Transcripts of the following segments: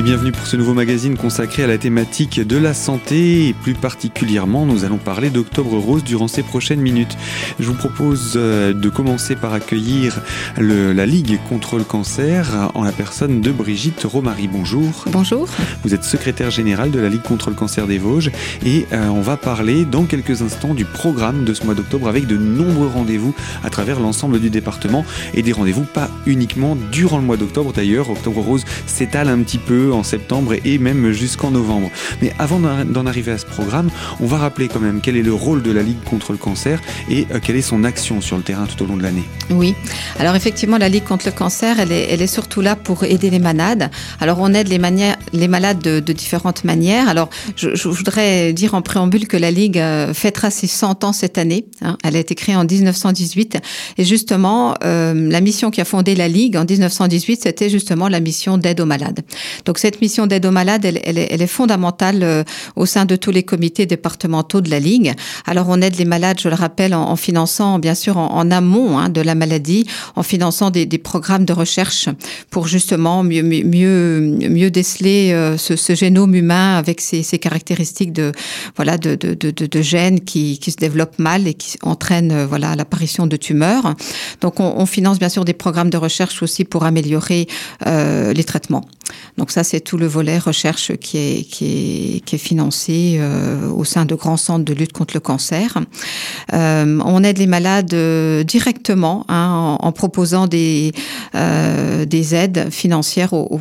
Et bienvenue pour ce nouveau magazine consacré à la thématique de la santé et plus particulièrement nous allons parler d'Octobre Rose durant ces prochaines minutes. Je vous propose de commencer par accueillir la Ligue contre le cancer en la personne de Brigitte Romary. Bonjour. Bonjour. Vous êtes secrétaire générale de la Ligue contre le cancer des Vosges et on va parler dans quelques instants du programme de ce mois d'octobre avec de nombreux rendez-vous à travers l'ensemble du département et des rendez-vous pas uniquement durant le mois d'octobre. D'ailleurs, Octobre Rose s'étale un petit peu en septembre et même jusqu'en novembre. Mais avant d'en arriver à ce programme, on va rappeler quand même quel est le rôle de la Ligue contre le cancer et quelle est son action sur le terrain tout au long de l'année. Oui, alors effectivement la Ligue contre le cancer, elle est surtout là pour aider les malades. Alors on aide les malades de différentes manières. Alors je voudrais dire en préambule que la Ligue fêtera ses 100 ans cette année. Elle a été créée en 1918 et justement la mission qui a fondé la Ligue en 1918, c'était justement la mission d'aide aux malades. Donc cette mission d'aide aux malades, elle est fondamentale au sein de tous les comités départementaux de la Ligue. Alors on aide les malades, je le rappelle, en finançant bien sûr en amont de la maladie, en finançant des programmes de recherche pour justement mieux déceler ce génome humain avec ses caractéristiques de gènes qui se développent mal et qui entraînent l'apparition de tumeurs. Donc on finance bien sûr des programmes de recherche aussi pour améliorer les traitements. Donc ça, c'est tout le volet recherche qui est financé au sein de grands centres de lutte contre le cancer. On aide les malades directement en proposant des aides financières aux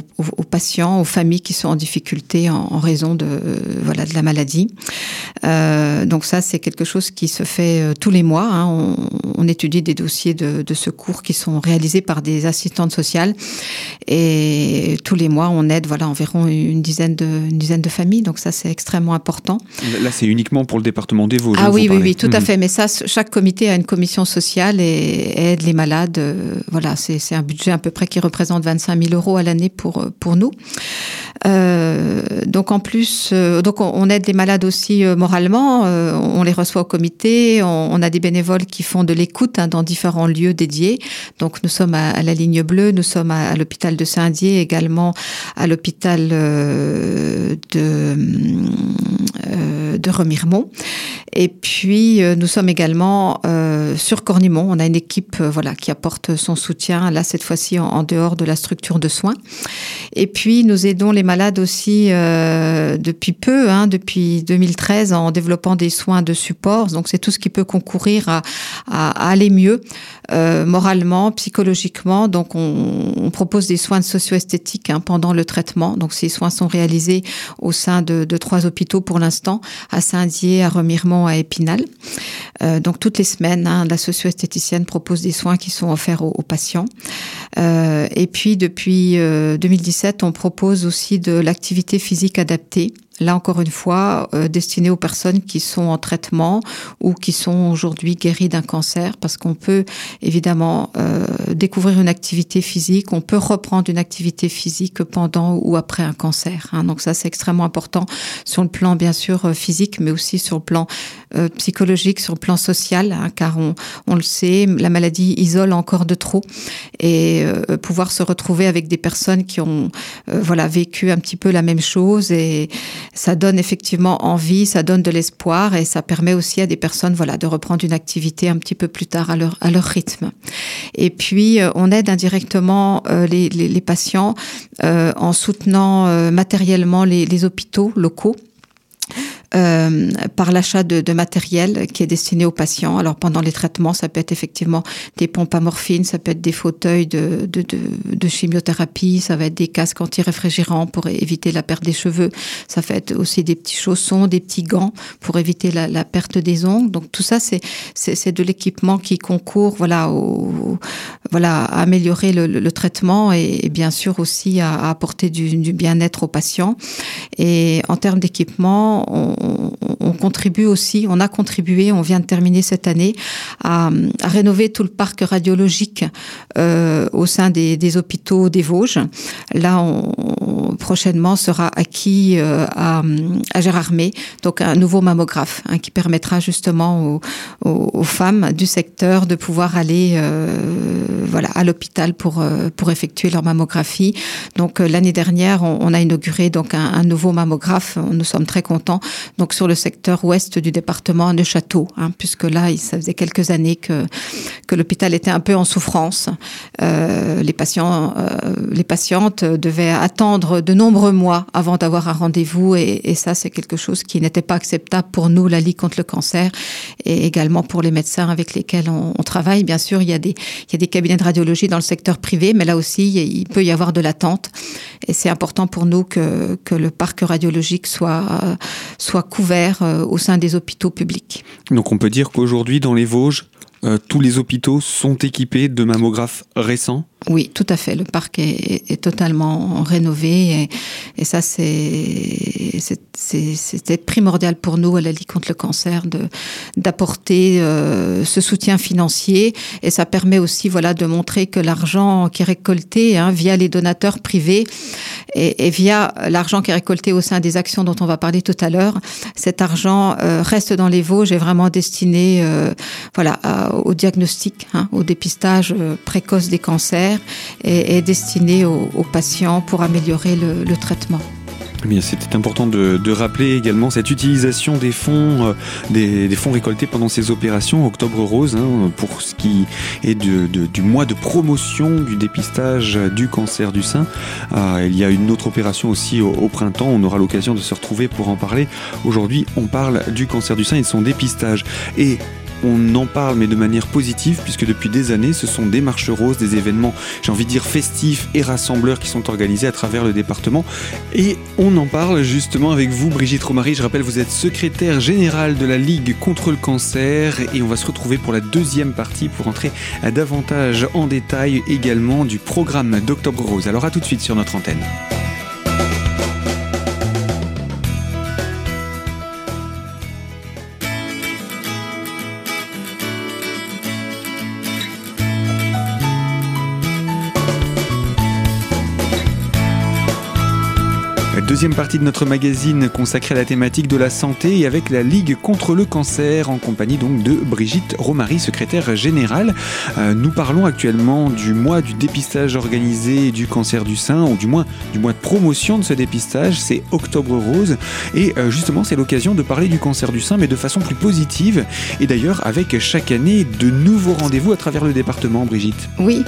patients, aux familles qui sont en difficulté en raison de la maladie. Donc ça, c'est quelque chose qui se fait tous les mois. On étudie des dossiers de secours qui sont réalisés par des assistantes sociales et tous les mois, on aide environ une dizaine de familles, donc ça c'est extrêmement important. Là c'est uniquement pour le département des Vosges. Ah oui, tout à fait, mais ça chaque comité a une commission sociale et aide les malades. Voilà, c'est un budget à peu près qui représente 25 000 euros à l'année pour nous. Donc en plus, on aide les malades aussi moralement, on les reçoit au comité, on a des bénévoles qui font de l'écoute dans différents lieux dédiés. Donc nous sommes à la Ligne Bleue, nous sommes à l'hôpital de Saint-Dié également, à l'hôpital de Remiremont. Et puis, nous sommes également sur Cornimont. On a une équipe qui apporte son soutien, là, cette fois-ci, en dehors de la structure de soins. Et puis, nous aidons les malades aussi depuis peu, depuis 2013, en développant des soins de support. Donc, c'est tout ce qui peut concourir à aller mieux moralement, psychologiquement. Donc, on propose des soins socio-esthétiques pendant le traitement. Donc, ces soins sont réalisés au sein de 3 hôpitaux pour l'instant, à Saint-Dié, à Remiremont, à Épinal. Donc toutes les semaines, la socio-esthéticienne propose des soins qui sont offerts aux patients. Et puis depuis 2017, on propose aussi de l'activité physique adaptée. Là, encore une fois, destiné aux personnes qui sont en traitement ou qui sont aujourd'hui guéries d'un cancer, parce qu'on peut évidemment découvrir une activité physique, on peut reprendre une activité physique pendant ou après un cancer. Donc ça, c'est extrêmement important sur le plan, bien sûr, physique, mais aussi sur le plan psychologique, sur le plan social, car on le sait, la maladie isole encore de trop. Et pouvoir se retrouver avec des personnes qui ont vécu un petit peu la même chose et ça donne effectivement envie, ça donne de l'espoir et ça permet aussi à des personnes de reprendre une activité un petit peu plus tard à leur rythme. Et puis, on aide indirectement les patients en soutenant matériellement les hôpitaux locaux. Par l'achat de matériel qui est destiné aux patients. Alors pendant les traitements, ça peut être effectivement des pompes à morphine, ça peut être des fauteuils de chimiothérapie, ça va être des casques anti-réfrigérants pour éviter la perte des cheveux, ça peut être aussi des petits chaussons, des petits gants pour éviter la perte des ongles. Donc tout ça, c'est de l'équipement qui concourt à améliorer le traitement et bien sûr aussi à apporter du bien-être aux patients. Et en termes d'équipement, on contribue aussi, on a contribué, on vient de terminer cette année à rénover tout le parc radiologique au sein des hôpitaux des Vosges. Là, prochainement sera acquis à Gérardmer, donc un nouveau mammographe qui permettra justement aux femmes du secteur de pouvoir aller à l'hôpital pour effectuer leur mammographie. Donc l'année dernière, on a inauguré donc un nouveau mammographe. Nous sommes très contents. Donc sur le secteur ouest du département de Château, puisque là, ça faisait quelques années que l'hôpital était un peu en souffrance. Les patientes devaient attendre de nombreux mois avant d'avoir un rendez-vous, et ça, c'est quelque chose qui n'était pas acceptable pour nous, la Ligue contre le cancer, et également pour les médecins avec lesquels on travaille. Bien sûr, il y a des cabinets de radiologie dans le secteur privé, mais là aussi, il peut y avoir de l'attente, et c'est important pour nous que le parc radiologique soit couvert au sein des hôpitaux publics. Donc on peut dire qu'aujourd'hui, dans les Vosges, tous les hôpitaux sont équipés de mammographes récents? Oui, tout à fait. Le parc est totalement rénové et ça, c'était primordial pour nous à la Ligue contre le cancer d'apporter ce soutien financier, et ça permet aussi de montrer que l'argent qui est récolté via les donateurs privés et via l'argent qui est récolté au sein des actions dont on va parler tout à l'heure, cet argent reste dans les Vosges, est vraiment destiné au diagnostic, au dépistage précoce des cancers, et est destiné aux patients pour améliorer le traitement. Bien, c'était important de rappeler également cette utilisation des fonds, des fonds récoltés pendant ces opérations Octobre Rose, pour ce qui est du mois de promotion du dépistage du cancer du sein. Il y a une autre opération aussi au printemps, on aura l'occasion de se retrouver pour en parler. Aujourd'hui, on parle du cancer du sein et de son dépistage. Et on en parle, mais de manière positive, puisque depuis des années, ce sont des marches roses, des événements, j'ai envie de dire, festifs et rassembleurs qui sont organisés à travers le département. Et on en parle justement avec vous, Brigitte Romary. Je rappelle, vous êtes secrétaire générale de la Ligue contre le cancer, et on va se retrouver pour la deuxième partie pour entrer davantage en détail également du programme d'Octobre Rose. Alors à tout de suite sur notre antenne. Deuxième partie de notre magazine consacrée à la thématique de la santé, et avec la Ligue contre le cancer, en compagnie donc de Brigitte Romary, secrétaire générale. Nous parlons actuellement du mois du dépistage organisé du cancer du sein, ou du moins du mois de promotion de ce dépistage, c'est Octobre Rose. Et justement, c'est l'occasion de parler du cancer du sein, mais de façon plus positive. Et d'ailleurs, avec chaque année de nouveaux rendez-vous à travers le département, Brigitte. Oui,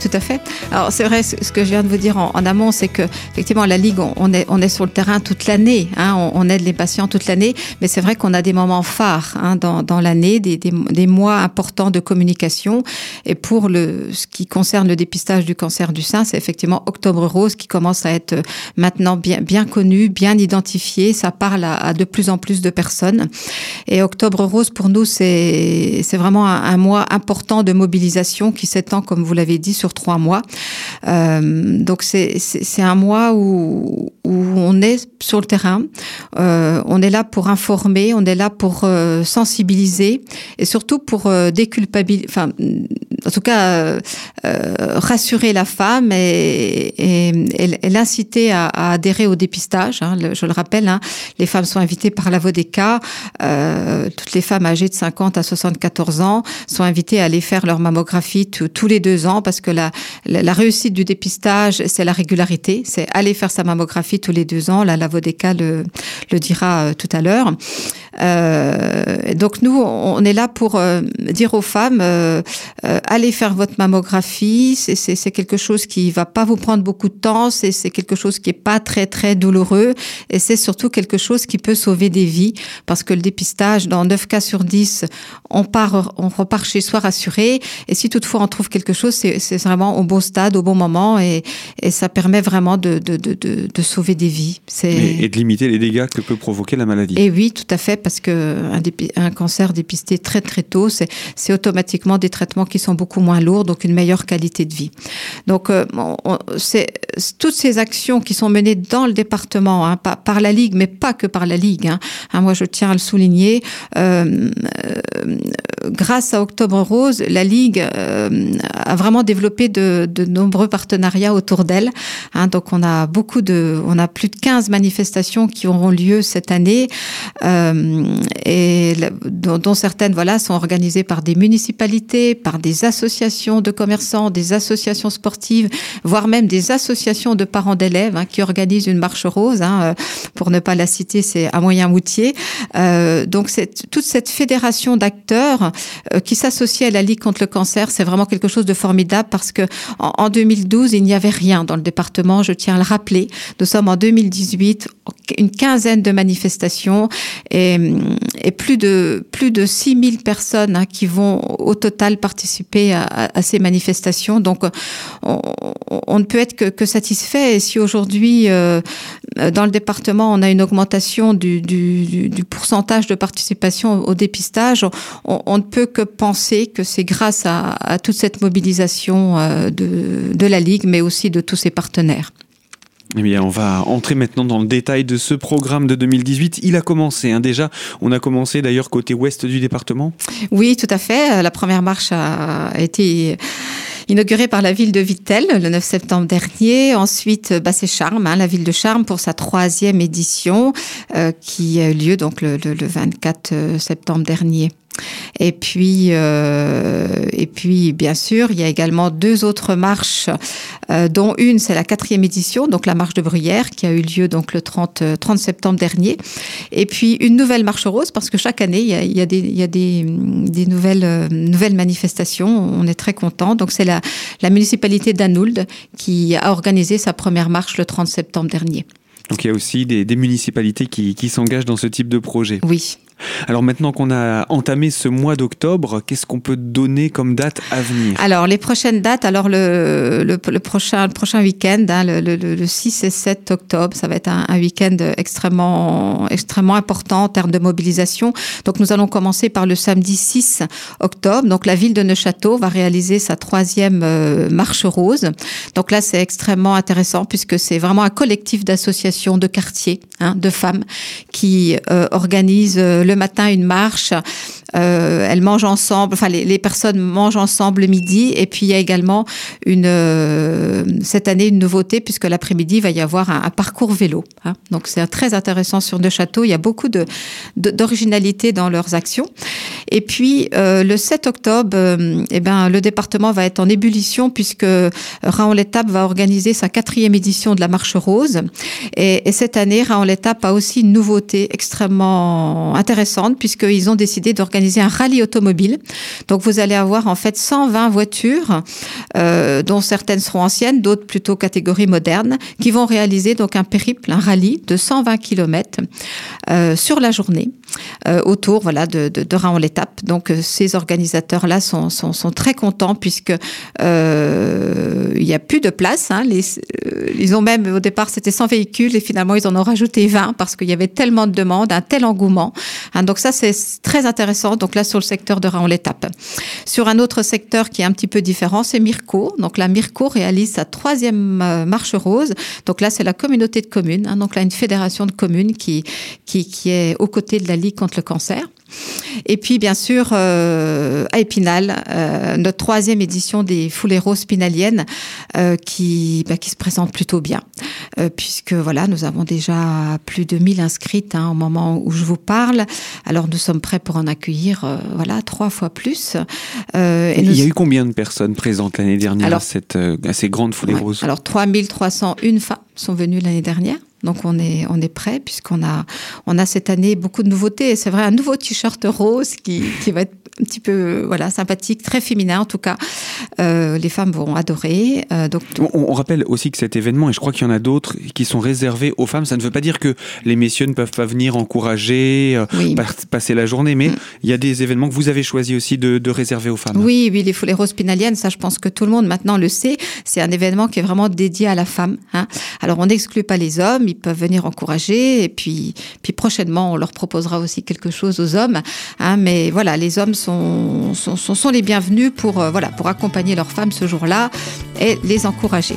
tout à fait. Alors c'est vrai, ce que je viens de vous dire en amont, c'est que effectivement la Ligue, on est sur le terrain toute l'année, on aide les patients toute l'année, mais c'est vrai qu'on a des moments phares dans l'année, des mois importants de communication, et pour ce qui concerne le dépistage du cancer du sein, c'est effectivement Octobre Rose qui commence à être maintenant bien connu, bien identifié, ça parle à de plus en plus de personnes, et Octobre Rose pour nous c'est vraiment un mois important de mobilisation qui s'étend, comme vous l'avez dit, sur 3 mois, donc c'est un mois où on est sur le terrain, on est là pour informer, on est là pour sensibiliser, et surtout pour déculpabiliser, rassurer la femme et l'inciter à adhérer au dépistage. Je le rappelle, les femmes sont invitées par la Vodeca, toutes les femmes âgées de 50 à 74 ans sont invitées à aller faire leur mammographie tous les 2 ans, parce que la réussite du dépistage, c'est la régularité, c'est aller faire sa mammographie tous les 2 ans. Là, la Vodeca le dira tout à l'heure. Donc nous, on est là pour dire aux femmes, allez faire votre mammographie, c'est quelque chose qui va pas vous prendre beaucoup de temps, c'est quelque chose qui est pas très très douloureux, et c'est surtout quelque chose qui peut sauver des vies, parce que le dépistage, dans 9 cas sur 10, on repart chez soi rassuré, et si toutefois on trouve quelque chose, c'est vraiment au bon stade, au bon moment, et ça permet vraiment de sauver des vies. Et de limiter les dégâts que peut provoquer la maladie. Et oui, tout à fait, parce que un cancer dépisté très très tôt, c'est automatiquement des traitements qui sont beaucoup moins lourds, donc une meilleure qualité de vie. Donc toutes ces actions qui sont menées dans le département, par la Ligue, mais pas que par la Ligue, moi je tiens à le souligner, grâce à Octobre Rose, la Ligue a vraiment développé de nombreux partenariats autour d'elle. Hein, donc on a plus de 15 manifestations qui auront lieu cette année, et dont certaines sont organisées par des municipalités, par des associations de commerçants, des associations sportives, voire même des associations de parents d'élèves, hein, qui organisent une marche rose, hein, pour ne pas la citer, c'est à Moyenmoutier. Donc c'est toute cette fédération d'acteurs qui s'associe à la Ligue contre le cancer, c'est vraiment quelque chose de formidable, parce que en 2012, il n'y avait rien dans le département, je tiens à le rappeler. Nous sommes en 2018, une quinzaine de manifestations et plus de 6 000 personnes, hein, qui vont au total participer à ces manifestations. Donc on ne peut être que satisfait. Et si aujourd'hui dans le département on a une augmentation du pourcentage de participation au dépistage, on ne peut que penser que c'est grâce à toute cette mobilisation de la Ligue, mais aussi de tous ses partenaires. Eh bien, on va entrer maintenant dans le détail de ce programme de 2018. Il a commencé, hein, déjà. On a commencé d'ailleurs côté ouest du département. Oui, tout à fait. La première marche a été inaugurée par la ville de Vittel le 9 septembre dernier. Ensuite, c'est Charme, hein, la ville de Charme pour sa 3e édition qui a eu lieu donc le 24 septembre dernier. Et puis, bien sûr, il y a également 2 autres marches, dont une, c'est la 4e édition, donc la marche de Bruyères, qui a eu lieu donc le 30 septembre dernier. Et puis, une nouvelle marche rose, parce que chaque année, il y a des nouvelles manifestations. On est très contents. Donc, c'est la municipalité d'Anould qui a organisé sa première marche le 30 septembre dernier. Donc, il y a aussi des municipalités qui s'engagent dans ce type de projet. Oui. Alors maintenant qu'on a entamé ce mois d'octobre, qu'est-ce qu'on peut donner comme date à venir ? Alors les prochaines dates, alors le prochain week-end, hein, le 6 et 7 octobre, ça va être un week-end extrêmement important en termes de mobilisation. Donc nous allons commencer par le samedi 6 octobre. Donc la ville de Neuchâtel va réaliser sa 3e marche rose. Donc là c'est extrêmement intéressant puisque c'est vraiment un collectif d'associations de quartier, hein, de femmes qui organisent le matin une marche, elles mangent ensemble, enfin les personnes mangent ensemble le midi, et puis il y a également cette année une nouveauté puisque l'après-midi il va y avoir un parcours vélo, hein. Donc c'est très intéressant sur Neuchâtel, il y a beaucoup d'originalité dans leurs actions. Et puis le 7 octobre, le département va être en ébullition puisque Raon-l'Étape va organiser sa 4e édition de la marche rose, et cette année Raon-l'Étape a aussi une nouveauté extrêmement intéressante puisqu'ils ont décidé d'organiser un rallye automobile. Donc vous allez avoir en fait 120 voitures, dont certaines seront anciennes, d'autres plutôt catégorie moderne, qui vont réaliser donc un périple, un rallye de 120 km sur la journée autour de Raon-l'Étape. Donc ces organisateurs-là sont très contents puisque il n'y a plus de place, hein. Ils ont même au départ c'était 100 véhicules et finalement ils en ont rajouté 20 parce qu'il y avait tellement de demandes, un tel engouement. Hein, donc ça c'est très intéressant, donc là sur le secteur de Raon-l'Étape. Sur un autre secteur qui est un petit peu différent, c'est Mirco. Donc là Mirco réalise sa 3e marche rose. Donc là c'est la communauté de communes, hein, donc là une fédération de communes qui est aux côtés de la Ligue contre le cancer. Et puis bien sûr à Épinal, notre 3e édition des foulées roses pinaliennes qui se présente plutôt bien, puisque voilà nous avons déjà plus de 1000 inscrites, hein, au moment où je vous parle. Alors nous sommes prêts pour en accueillir 3 fois plus. Il y a eu combien de personnes présentes l'année dernière à ces grandes foulées roses ? Alors 3301 femmes sont venues l'année dernière. Donc on est prêt puisqu'on a cette année beaucoup de nouveautés. Et c'est vrai, un nouveau t-shirt rose qui va être un petit peu sympathique, très féminin en tout cas. Les femmes vont adorer. Donc on rappelle aussi que cet événement, et je crois qu'il y en a d'autres qui sont réservés aux femmes, ça ne veut pas dire que les messieurs ne peuvent pas venir encourager, passer la journée, mais il y a des événements que vous avez choisi aussi de réserver aux femmes. Oui, les foulées roses pinaliennes, ça je pense que tout le monde maintenant le sait, c'est un événement qui est vraiment dédié à la femme, hein. Alors on n'exclut pas les hommes, femmes, ils peuvent venir encourager. Et puis prochainement, on leur proposera aussi quelque chose aux hommes. Hein, mais voilà, les hommes sont les bienvenus pour accompagner leurs femmes ce jour-là et les encourager.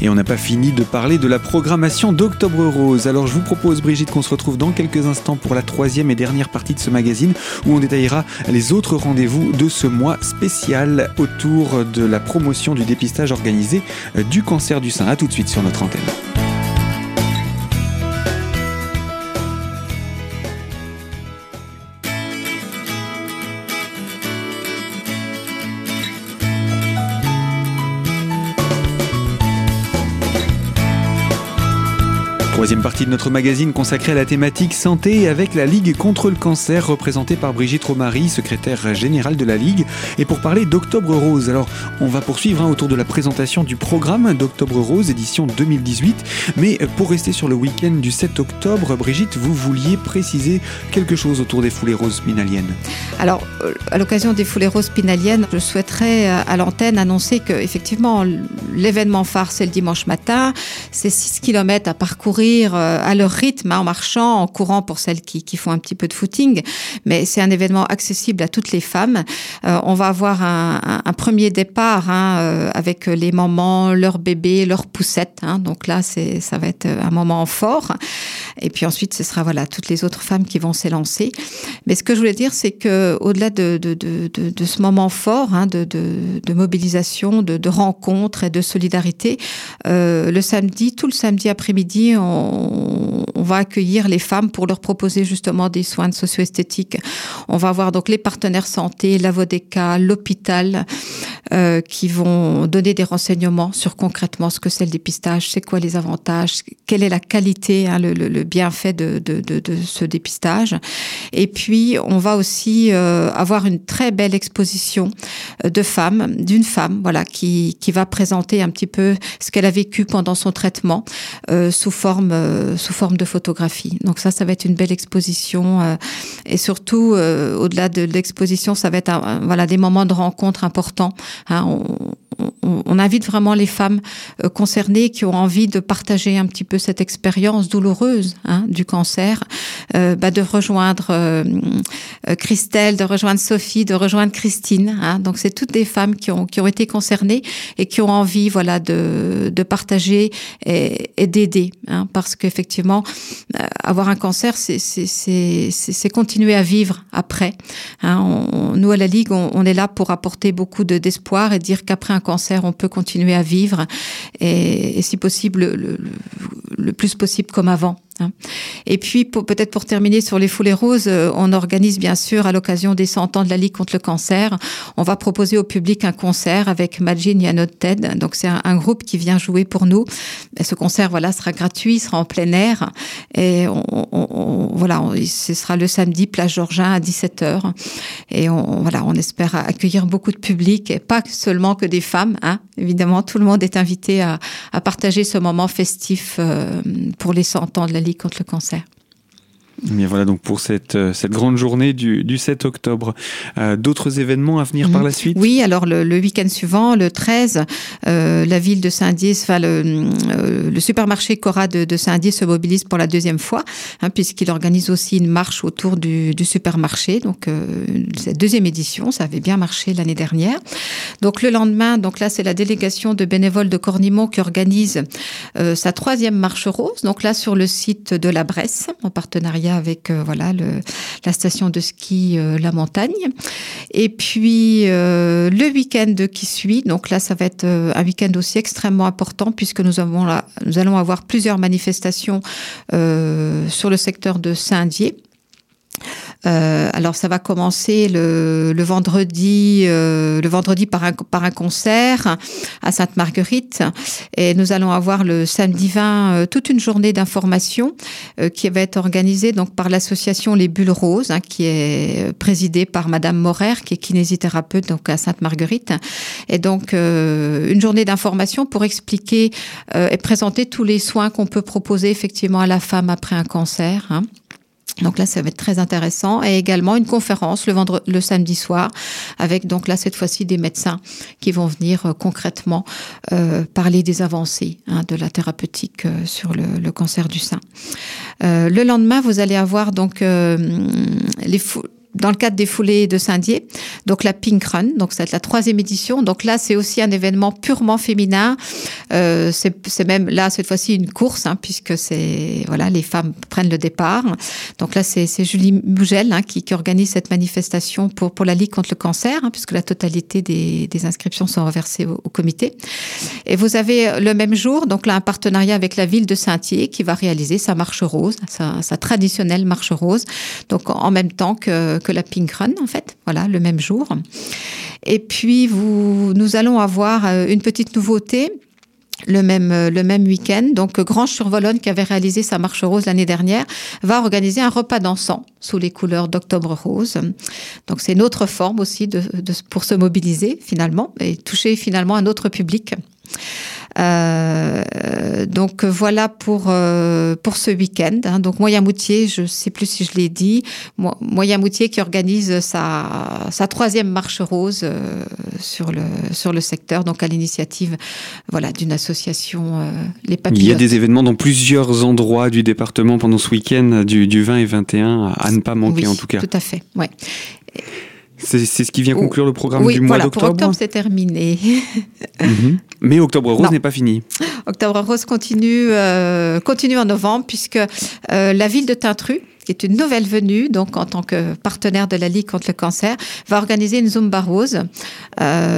Et on n'a pas fini de parler de la programmation d'Octobre Rose. Alors je vous propose, Brigitte, qu'on se retrouve dans quelques instants pour la troisième et dernière partie de ce magazine où on détaillera les autres rendez-vous de ce mois spécial autour de la promotion du dépistage organisé du cancer du sein. A tout de suite sur notre antenne. Troisième partie de notre magazine consacrée à la thématique santé avec la Ligue contre le cancer représentée par Brigitte Romary, secrétaire générale de la Ligue, et pour parler d'Octobre Rose. Alors on va poursuivre autour de la présentation du programme d'Octobre Rose édition 2018, mais pour rester sur le week-end du 7 octobre, Brigitte, vous vouliez préciser quelque chose autour des foulées roses pinaliennes. Alors à l'occasion des foulées roses pinaliennes, je souhaiterais à l'antenne annoncer que effectivement l'événement phare c'est le dimanche matin, c'est 6 km à parcourir à leur rythme, en marchant, en courant pour celles qui font un petit peu de footing. Mais c'est un événement accessible à toutes les femmes. On va avoir un premier départ avec les mamans, leurs bébés, leurs poussettes. Donc là, ça va être un moment fort. Et puis ensuite, ce sera toutes les autres femmes qui vont s'élancer. Mais ce que je voulais dire, c'est qu'au-delà de ce moment fort, de mobilisation, de rencontre et de solidarité, tout le samedi après-midi, on va accueillir les femmes pour leur proposer justement des soins socio-esthétiques. On va avoir donc les partenaires santé, la Vodeca, l'hôpital, qui vont donner des renseignements sur concrètement ce que c'est le dépistage, c'est quoi les avantages, quelle est la qualité, le bienfait de ce dépistage. Et puis, on va aussi avoir une très belle exposition d'une femme, qui va présenter un petit peu ce qu'elle a vécu pendant son traitement sous forme de photographie. Donc ça va être une belle exposition et surtout au-delà de l'exposition, ça va être des moments de rencontre importants. On invite vraiment les femmes concernées qui ont envie de partager un petit peu cette expérience douloureuse du cancer, de rejoindre Christelle, de rejoindre Sophie, de rejoindre Christine. Donc c'est toutes des femmes qui ont été concernées et qui ont envie de partager et d'aider. Parce qu'effectivement, avoir un cancer, c'est continuer à vivre après. Nous, à la Ligue, on est là pour apporter beaucoup d'espoir et dire qu'après un cancer, on peut continuer à vivre et si possible, le plus possible comme avant. Et puis, pour terminer sur les foulées roses, on organise bien sûr à l'occasion des 100 ans de la Ligue contre le cancer, on va proposer au public un concert avec Majin Yanoted. Donc c'est un groupe qui vient jouer pour nous. Et ce concert sera gratuit, sera en plein air et ce sera le samedi place Georgin à 17h. Et on espère accueillir beaucoup de public et pas seulement que des femmes. Évidemment, tout le monde est invité à partager ce moment festif pour les 100 ans de la Ligue contre le cancer. Bien voilà donc pour cette grande journée du 7 octobre. D'autres événements à venir par la suite ? Oui, alors le week-end suivant, le 13, la ville de Saint-Dié, le supermarché Cora de Saint-Dié se mobilise pour la deuxième fois, puisqu'il organise aussi une marche autour du supermarché. Donc cette deuxième édition, ça avait bien marché l'année dernière. Donc le lendemain, c'est la délégation de bénévoles de Cornimont qui organise sa troisième marche rose. Donc là sur le site de la Bresse, en partenariat avec la station de ski La Montagne. Et puis, le week-end qui suit, donc là, ça va être un week-end aussi extrêmement important puisque nous allons avoir plusieurs manifestations sur le secteur de Saint-Dié. Alors ça va commencer le vendredi par un concert à Sainte-Marguerite et nous allons avoir le samedi 20 toute une journée d'information qui va être organisée donc par l'association Les Bulles Roses qui est présidée par Madame Morère qui est kinésithérapeute donc à Sainte-Marguerite et donc une journée d'information pour expliquer et présenter tous les soins qu'on peut proposer effectivement à la femme après un cancer. Donc là, ça va être très intéressant. Et également une conférence le samedi soir avec, donc là, cette fois-ci, des médecins qui vont venir concrètement parler des avancées de la thérapeutique sur le cancer du sein. Le lendemain, vous allez avoir donc dans le cadre des foulées de Saint-Dié, donc la Pink Run, donc ça va être la 3e édition. Donc là, c'est aussi un événement purement féminin. C'est même là cette fois-ci une course, puisque c'est les femmes prennent le départ. Donc là, c'est Julie Mugel qui organise cette manifestation pour la Ligue contre le cancer, puisque la totalité des inscriptions sont reversées au comité. Et vous avez le même jour, donc là, un partenariat avec la ville de Saint-Dié qui va réaliser sa marche rose, sa traditionnelle marche rose. Donc en même temps que la Pink Run, en fait, le même jour. Et puis, nous allons avoir une petite nouveauté le même week-end. Donc, Grange-sur-Vologne, qui avait réalisé sa marche rose l'année dernière, va organiser un repas dansant sous les couleurs d'Octobre Rose. Donc, c'est une autre forme aussi pour se mobiliser, finalement, et toucher, finalement, un autre public. Donc voilà pour ce week-end. Donc Moyenmoutier, je ne sais plus si je l'ai dit, Moyenmoutier qui organise sa 3e marche rose sur le secteur, donc à l'initiative d'une association Les Papillons. Il y a des événements dans plusieurs endroits du département pendant ce week-end du 20 et 21 à ne pas manquer, en tout cas. Oui, tout à fait. Ouais. C'est ce qui vient conclure le programme du mois d'octobre. Pour octobre, c'est terminé. Mais Octobre Rose n'est pas fini. Octobre Rose continue en novembre, puisque la ville de Tintru, qui est une nouvelle venue, donc en tant que partenaire de la Ligue contre le cancer, va organiser une Zumba Rose,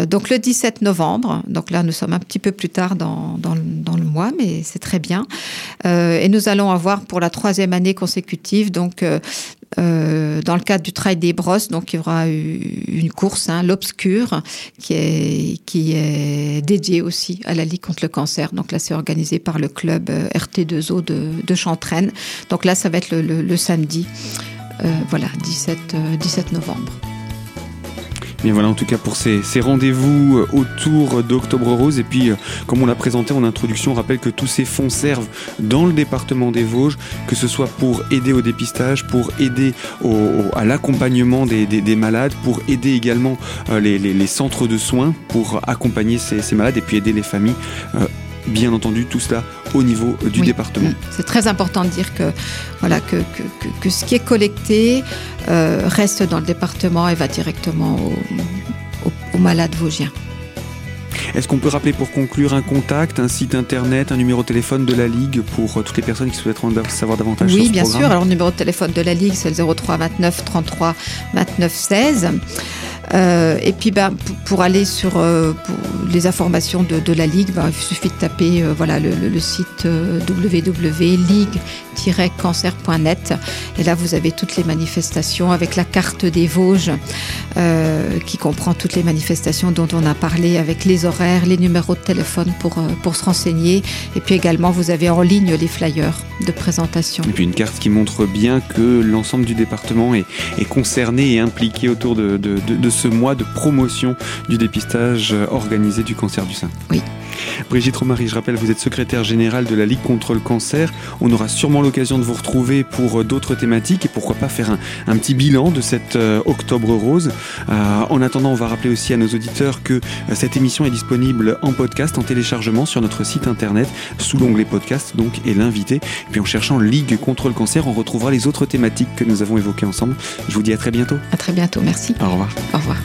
donc le 17 novembre. Donc là, nous sommes un petit peu plus tard dans le mois, mais c'est très bien. Et nous allons avoir pour la 3e année consécutive, donc... dans le cadre du trail des brosses, donc il y aura une course, l'Obscur, qui est dédiée aussi à la Ligue contre le cancer. Donc là, c'est organisé par le club RT2O de Chantraine. Donc là, ça va être le samedi, 17 novembre. Bien voilà en tout cas pour ces rendez-vous autour d'Octobre Rose. Et puis comme on l'a présenté en introduction, on rappelle que tous ces fonds servent dans le département des Vosges, que ce soit pour aider au dépistage, pour aider à l'accompagnement des malades, pour aider également les centres de soins, pour accompagner ces malades et puis aider les familles. Bien entendu, tout cela au niveau du département. C'est très important de dire que ce qui est collecté reste dans le département et va directement aux malades vosgiens. Est-ce qu'on peut rappeler pour conclure un contact, un site internet, un numéro de téléphone de la Ligue pour toutes les personnes qui souhaitent savoir davantage sur ce programme ? Oui, bien sûr. Alors, le numéro de téléphone de la Ligue, c'est le 03 29 33 29 16. Et puis, pour aller sur les informations de la Ligue, il suffit de taper le site www.ligue-cancer.net. Et là, vous avez toutes les manifestations avec la carte des Vosges qui comprend toutes les manifestations dont on a parlé, avec les horaires, les numéros de téléphone pour se renseigner. Et puis également, vous avez en ligne les flyers de présentation. Et puis une carte qui montre bien que l'ensemble du département est concerné et impliqué autour de ce mois de promotion du dépistage organisé du cancer du sein. Oui. Brigitte Romary, je rappelle, vous êtes secrétaire générale de la Ligue contre le cancer. On aura sûrement l'occasion de vous retrouver pour d'autres thématiques et pourquoi pas faire un petit bilan de cet Octobre Rose. En attendant, on va rappeler aussi à nos auditeurs que cette émission est disponible en podcast, en téléchargement sur notre site internet sous l'onglet podcast donc et l'invité. Et puis en cherchant Ligue contre le cancer, on retrouvera les autres thématiques que nous avons évoquées ensemble. Je vous dis à très bientôt. À très bientôt, merci. Au revoir. Au revoir.